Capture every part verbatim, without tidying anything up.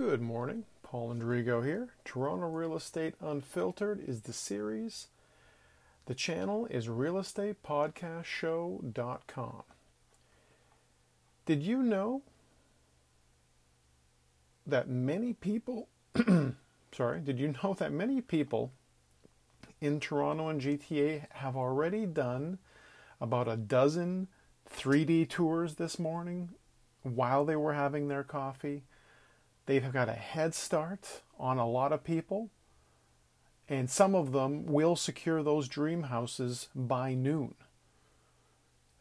Good morning, Paul Andrigo here. Toronto Real Estate Unfiltered is the series. The channel is real estate podcast show dot com. Did you know that many people, sorry, did you know that many people in Toronto and G T A have already done about a dozen three D tours this morning while they were having their coffee? They've got a head start on a lot of people, and some of them will secure those dream houses by noon.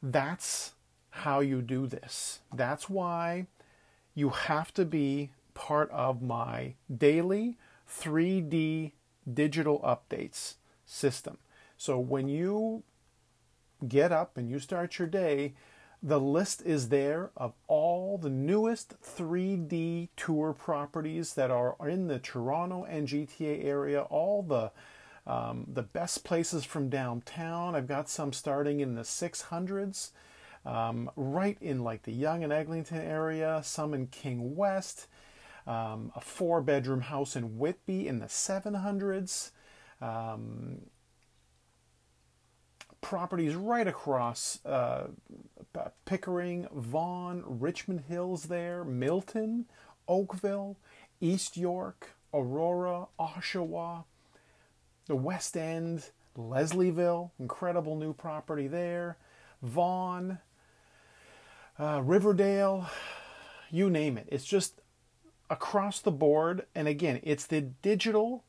That's how you do this. That's why you have to be part of my daily three D digital updates system. So when you get up and you start your day, the list is there of all the newest three D tour properties that are in the Toronto and G T A area, all the um, the best places from downtown. I've got some starting in the six hundreds, um, right in like the Yonge and Eglinton area, some in King West, um, a four-bedroom house in Whitby in the seven hundreds, um, properties right across uh, Pickering, Vaughan, Richmond Hills there, Milton, Oakville, East York, Aurora, Oshawa, the West End, Leslieville, incredible new property there, Vaughan, uh, Riverdale, you name it. It's just across the board. And again, it's the digital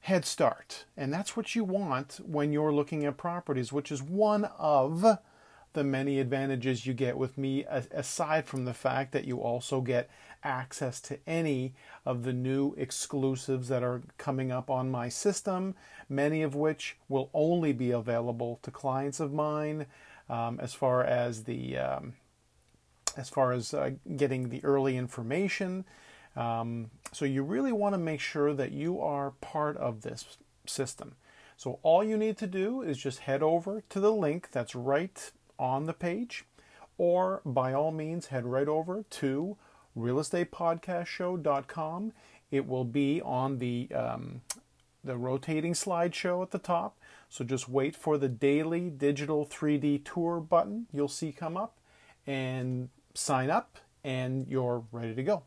head start. And that's what you want when you're looking at properties, which is one of the many advantages you get with me, aside from the fact that you also get access to any of the new exclusives that are coming up on my system, many of which will only be available to clients of mine, um, as far as the um, as far as uh, getting the early information. Um, so you really want to make sure that you are part of this system. So all you need to do is just head over to the link that's right on the page, or by all means head right over to real estate podcast show dot com. It will be on the um, the rotating slideshow at the top, so just wait for the daily digital three D tour button you'll see come up, and sign up and you're ready to go.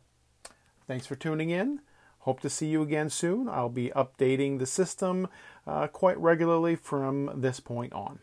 Thanks for tuning in. Hope to see you again soon. I'll be updating the system uh, quite regularly from this point on.